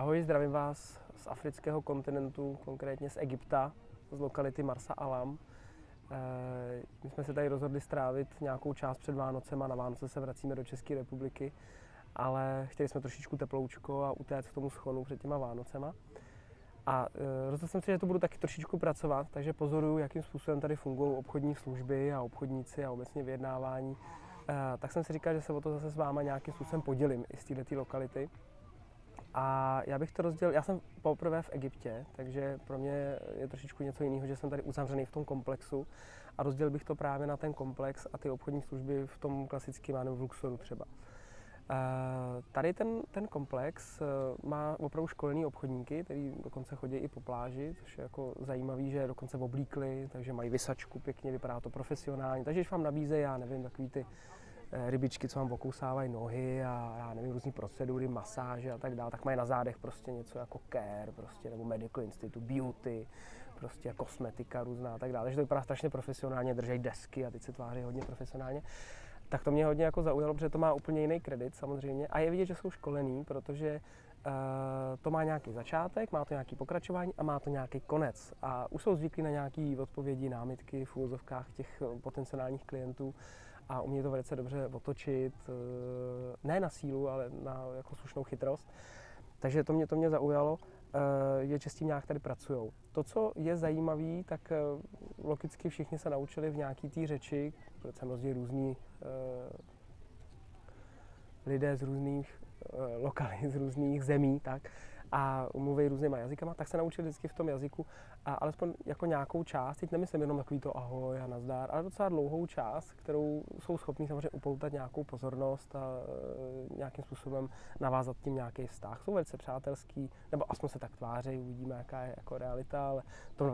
Ahoj, zdravím vás z afrického kontinentu, konkrétně z Egypta, z lokality Marsa-Alam. My jsme se tady rozhodli strávit nějakou část před Vánocem a na Vánoce se vracíme do České republiky, ale chtěli jsme trošičku teploučko a utéct k tomu schonu před těma Vánocema. A rozhodl jsem si, že to budu taky trošičku pracovat, takže pozoruju, jakým způsobem tady fungují obchodní služby a obchodníci a obecně vyjednávání. Tak jsem si říkal, že se o to zase s váma nějakým způsobem podělím i z této lokality. A já bych to rozdělil, já jsem poprvé v Egyptě, takže pro mě je trošičku něco jiného, že jsem tady uzavřený v tom komplexu a rozdělil bych to právě na ten komplex a ty obchodní služby v tom klasickém, já nevím, v Luxoru třeba. Tady ten komplex má opravdu školený obchodníky, který dokonce chodí i po pláži, což je jako zajímavý, že dokonce oblíkli, takže mají visačku pěkně, vypadá to profesionálně, takže když vám nabízejí, já nevím, takový ty rybičky, co vám okousávají nohy a já nevím, různý procedury, masáže a tak dále, tak mají na zádech prostě něco jako care, prostě, nebo medical institute, beauty, prostě kosmetika různá a tak dále, takže to vypadá strašně profesionálně, držejí desky a teď se tváří hodně profesionálně. Tak to mě hodně jako zaujalo, protože to má úplně jiný kredit samozřejmě a je vidět, že jsou školený, protože to má nějaký začátek, má to nějaký pokračování a má to nějaký konec. A už jsou zvyklí na nějaké odpovědi, námitky v úvozovkách těch potenciálních klientů a umí to velice dobře otočit, ne na sílu, ale na jako slušnou chytrost. Takže to mě zaujalo, je, že s tím nějak tady pracujou. To, co je zajímavé, tak logicky všichni se naučili v nějaké té řeči, protože samozřejmě různí lidé z různých lokalit, z různých zemí, tak, a mluví různýma jazykama, tak se naučili vždycky v tom jazyku a alespoň jako nějakou část, teď nemyslím jenom takový to ahoj a nazdár, ale docela dlouhou část, kterou jsou schopni samozřejmě upoutat nějakou pozornost a nějakým způsobem navázat tím nějaký vztah. Jsou velice přátelský, nebo aspoň se tak tváří, uvidíme, jaká je jako realita, ale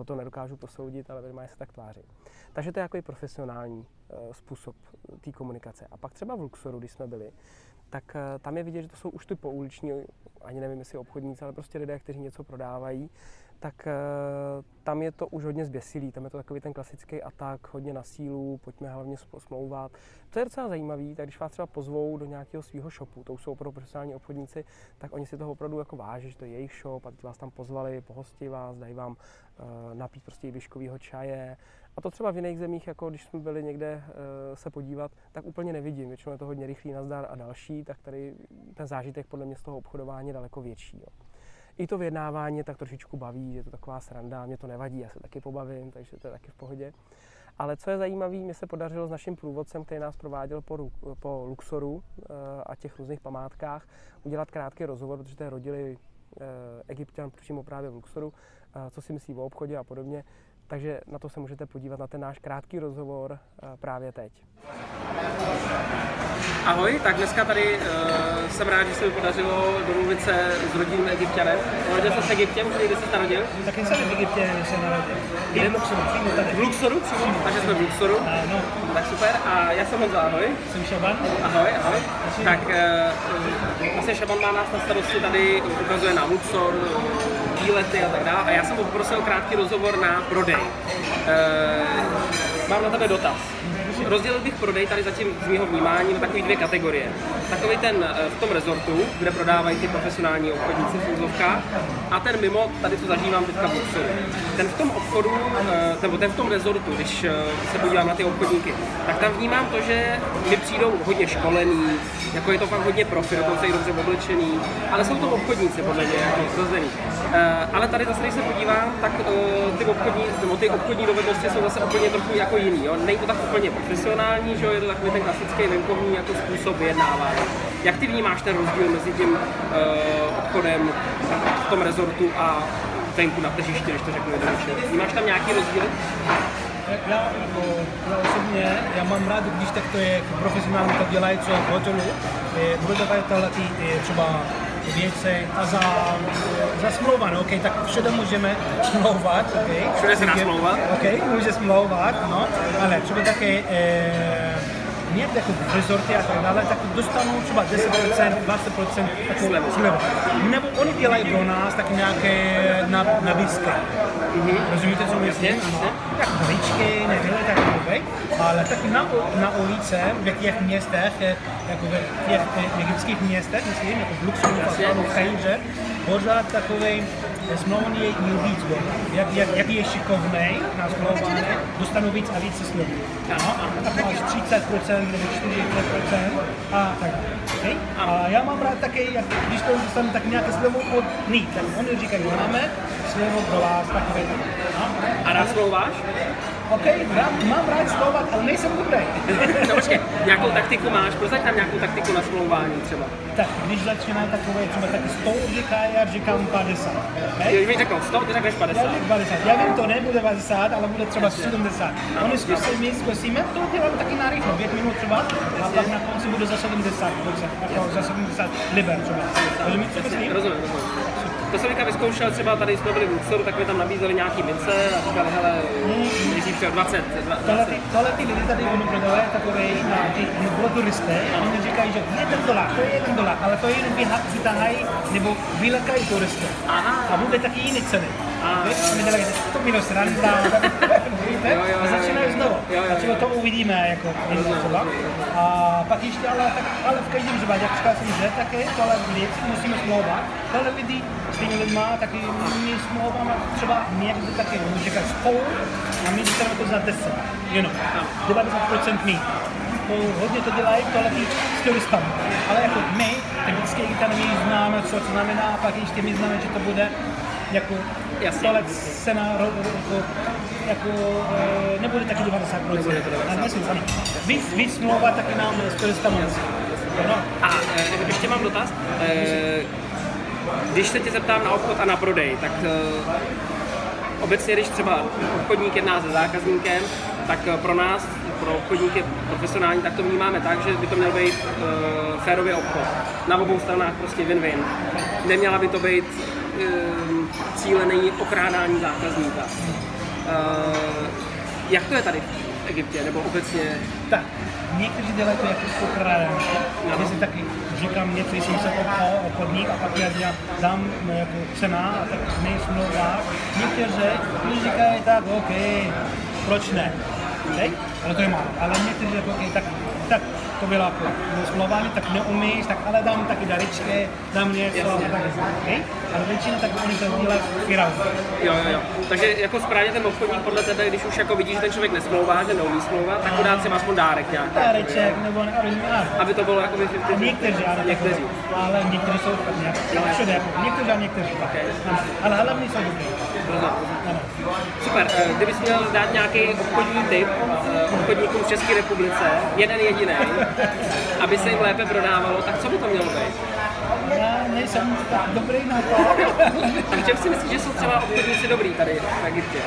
to nedokážu posoudit, ale minimálně se tak tváří. Takže to je jako profesionální způsob té komunikace. A pak třeba v Luxoru, když jsme byli, tak tam je vidět, že to jsou už ty pouliční, ani nevím, jestli obchodníci, ale prostě lidé, kteří něco prodávají, tak tam je to už hodně zběsilý, tam je to takový ten klasický atak, hodně na sílu, pojďme hlavně smlouvat. To je docela zajímavý, tak když vás třeba pozvou do nějakého svého shopu, to už jsou opravdu profesionální obchodníci, tak oni si toho opravdu jako váží, že to je jejich shop a teď vás tam pozvali, pohostí vás, dají vám napít prostě výškovýho čaje. A to třeba v jiných zemích, jako když jsme byli někde se podívat, tak úplně nevidím, většinou je to hodně rychlý nazdar a další, tak tady ten zážitek podle mě z toho obchodování je daleko větší. Jo. I to vyjednávání tak trošičku baví, je to taková sranda, mě to nevadí, já se taky pobavím, takže to je taky v pohodě. Ale co je zajímavé, mě se podařilo s naším průvodcem, který nás prováděl po Luxoru a těch různých památkách, udělat krátký rozhovor, protože té rodili Egypťan přímo právě v Luxoru, co si myslí o obchodě a podobně. Takže na to se můžete podívat, na ten náš krátký rozhovor právě teď. Ahoj, tak dneska tady jsem rád, že se mi podařilo domluvit se s rodinným Egypťanem. Rodil jsi se v Egyptě, kde jsi narodil? Taky jsem v Egyptě, kde jsem narodil. Kde? V Luxoru přímo? Takže jsme v Luxoru. No. Tak super. A já jsem Honza, ahoj. Jsem Šaban. Ahoj, ahoj. Tak vlastně Šaban má nás na starosti, tady ukazuje nám Luxor, výlety a tak dále. A já jsem poprosil krátký rozhovor na prodej. Mám na tebe dotaz. Rozdělil bych prodej tady zatím z mého vnímání na takové dvě kategorie. Takový ten v tom rezortu, kde prodávají ty profesionální obchodníci v úzlovkách, a ten mimo, tady co zažívám teďka v Luxoru. Ten v tom obchodu, nebo ten v tom rezortu, když se podívám na ty obchodníky, tak tam vnímám to, že mi přijdou hodně školený, jako je to fakt hodně profi, dokonce i dobře oblečený, ale jsou to obchodníci podle mě jako zrozený. Ale tady zase, když se podívám, tak ty obchodní dovednosti jsou zase úplně trochu jako jiný. Není to tak úplně profesionální, že jo, je to takový ten klasický venkovní jako způsob vyjednávání. Jak ty vnímáš ten rozdíl mezi tím obchodem v tom rezortu a venku na tržišti, když to řeknu jednoduše? Vnímáš tam nějaký rozdíl? Já osobně, já mám rád, když tak to je profesionální, tak dělají co v hotelu, budou dávat třeba věci a za smlouvání, okay, tak všude můžeme smlouvat, okay. Všude se nasmlouvat. Okay, může smlouvat, no, ale třeba také nie jako v rezortě a tak dále, tak dostanou třeba 10%, 20% takovou slevu. Nebo oni dělají pro nás tak nějaké nabízky. Rozumíte, co myslím? Tak horičky, nedělají takové, ale taky na ulice, ve těch městech, jako ve těch egyptských městech, myslím, jako v Luxoru, v Kairě, pořád takovej Slovan je víc jak je šikovnej na Slováne, dostanou víc a víc se Slovan. Ano, a to až 30% nebo 40% a tak. Okay? A já mám rád také, když to dostanu tak nějaké slovo od nich. Tak oni říkají, máme slovo pro vás takové. A rád slováš? OK, mám rád slovat, ale nejsem dobrý. No počkej, nějakou taktiku máš? Prozrať tam nějakou taktiku na slování třeba. Tak, když začínám takové, třeba taky 100 říká, já říkám 50. Když mi řekl 100, ty řekneš 50. Já řekl 50. Já vím, to nebude 50, ale bude třeba 70. Oni zkusíme, to dělám taky narychlo, 5 minut třeba, a pak na konci bude za 70. Za 70 liber třeba. Rozumíš, co myslím? Rozumím, rozumím. To jsem vyzkoušel, třeba tady jsme byli v Luxoru, tak mi tam nabízeli nějaký mince a říkali, hele, měříš 20. Tohle ty lidi tady ono prodávají takovej, pro turisté, oni říkají, že $1, ale to jenom vytahají nebo vylekají turisté. A bude taky jiné ceny. My dělají $100 a začínají znovu. Takže to uvidíme, jako něco. A pak ještě, ale v každém případě, jak říkal jsem, že také tohle věci musíme smlouvat. Tohle lidi s těmi lidma taky my smlouváme třeba někdy taky, můžu říkat spolu a my říkáme to za 10, jenom 90% míň. Hodně to dělají tohletí s turistami, ale jako my, tak vždycky i tady my známe, co to znamená, a pak ještě my známe, že to bude jako tohlet cena, jako nebude taky 90%. Víc smlouvá taky nám s turistami. A ještě mám dotaz. Když se tě zeptám na obchod a na prodej, tak obecně, když třeba obchodník jedná se zákazníkem, tak pro nás, pro obchodníky profesionální, tak to vnímáme tak, že by to měl být férový obchod. Na obou stranách prostě win-win. Neměla by to být cílený okrádání zákazníka. Jak to je tady v Egyptě, nebo obecně? Tak, někteří dělají to jako okrádání. Já si taky říkám něco, jsem se obchodník a pak já dám jako cena, a tak nejsou nová. Někteří říkají tak, OK, proč ne? Okay? Ale to je málo. Ale někteří říkají, OK, tak to bylo jako smlouvání, tak neumíš, tak ale dám taky daričky, dám něco a tak. Okay? Ale většina tak oni to dělají firázně. Jo. Takže jako správně ten obchodník podle tebe, když už jako vidíš, že ten člověk nesmlouvá, že neumí smlouvat, tak dá si aspoň dárek nějaký. Dáreček nebo aby to bylo jako 50. Někteří. Ale někteří jsou úplně. Všude. Někteří a někteří. Ale hlavně jsou dobrý. Super. Kdybys měl dát nějaký obchodní tip obchodníkům v České republice, jeden jediný, aby se jim lépe prodávalo, tak co by to mělo být? Já nejsem tak dobrý na to. A v čem si myslíš, že jsou třeba obchodníci dobrý tady v Egyptě?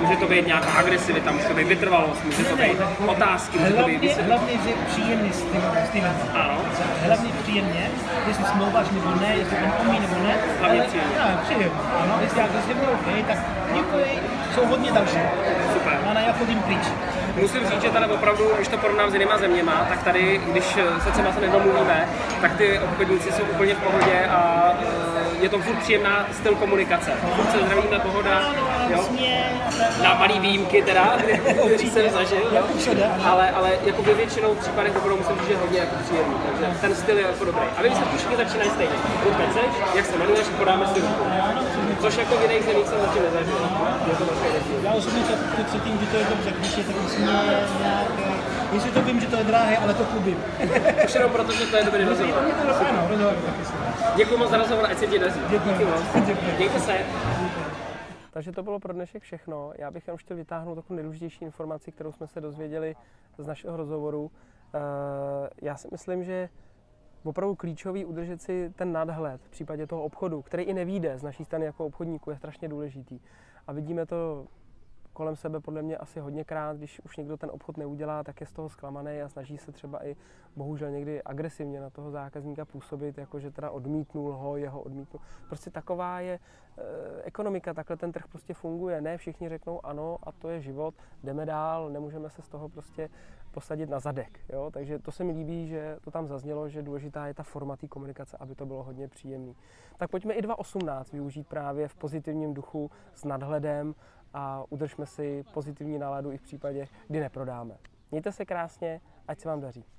Může to být nějaká agresivita, může to být vytrvalost, může to být otázky, může to být vysvětlení. Hlavně je příjemný styl. Ano. Hlavně příjemně, jestli smlouváš nebo ne, jestli to umí nebo ne. Hlavně příjemně. Příjemně. Ano, jestli agresivně, OK, tak děkuji, jsou hodně další. Super. Ano, já chodím pryč. Musím říct, že tady opravdu, když to porovnám s jinýma zeměma, tak tady, když se třeba nedomluvíme, tak ty obchodníci jsou úplně v pohodě a je to furt příjemná styl komunikace. Furt se zdravíme, pohoda, jo? Na malý výjimky teda, když jsem zažil, ale jako ve většinou případech opravdu musím říct, že je hodně jako příjemný, takže ten styl je jako dobrý. A vy se všichni začínají stejně. Odkud seš, jak se jmenuješ, podáme si ruku. Což jako v jiných zemích jsem zatím nezažil. Já osobně se tím, že to je dobře, když je takový směr, jestli to vím, že to je dráhé, ale to klubím. Už jenom proto, že to je dobrý rozhovor. Děkuji moc za rozhovor, ať se ti daří. Děkuji se. Takže to bylo pro dnešek všechno. Já bych jenom chtěl vytáhnout takovou nejdůležitější informaci, kterou jsme se dozvěděli z našeho rozhovoru. Já si myslím, že opravdu klíčový udržet si ten nadhled v případě toho obchodu, který i nevyjde z naší strany jako obchodníků, je strašně důležitý. A vidíme to kolem sebe podle mě asi hodněkrát, když už někdo ten obchod neudělá, tak je z toho zklamaný a snaží se třeba i bohužel někdy agresivně na toho zákazníka působit, jakože teda odmítnul ho, jeho odmítnul. Prostě taková je ekonomika, takhle ten trh prostě funguje. Ne všichni řeknou ano a to je život, jdeme dál, nemůžeme se z toho prostě posadit na zadek. Jo? Takže to se mi líbí, že to tam zaznělo, že důležitá je ta forma té komunikace, aby to bylo hodně příjemný. Tak pojďme i 2018 využít právě v pozitivním duchu s nadhledem, a udržme si pozitivní náladu i v případě, kdy neprodáme. Mějte se krásně, ať se vám daří.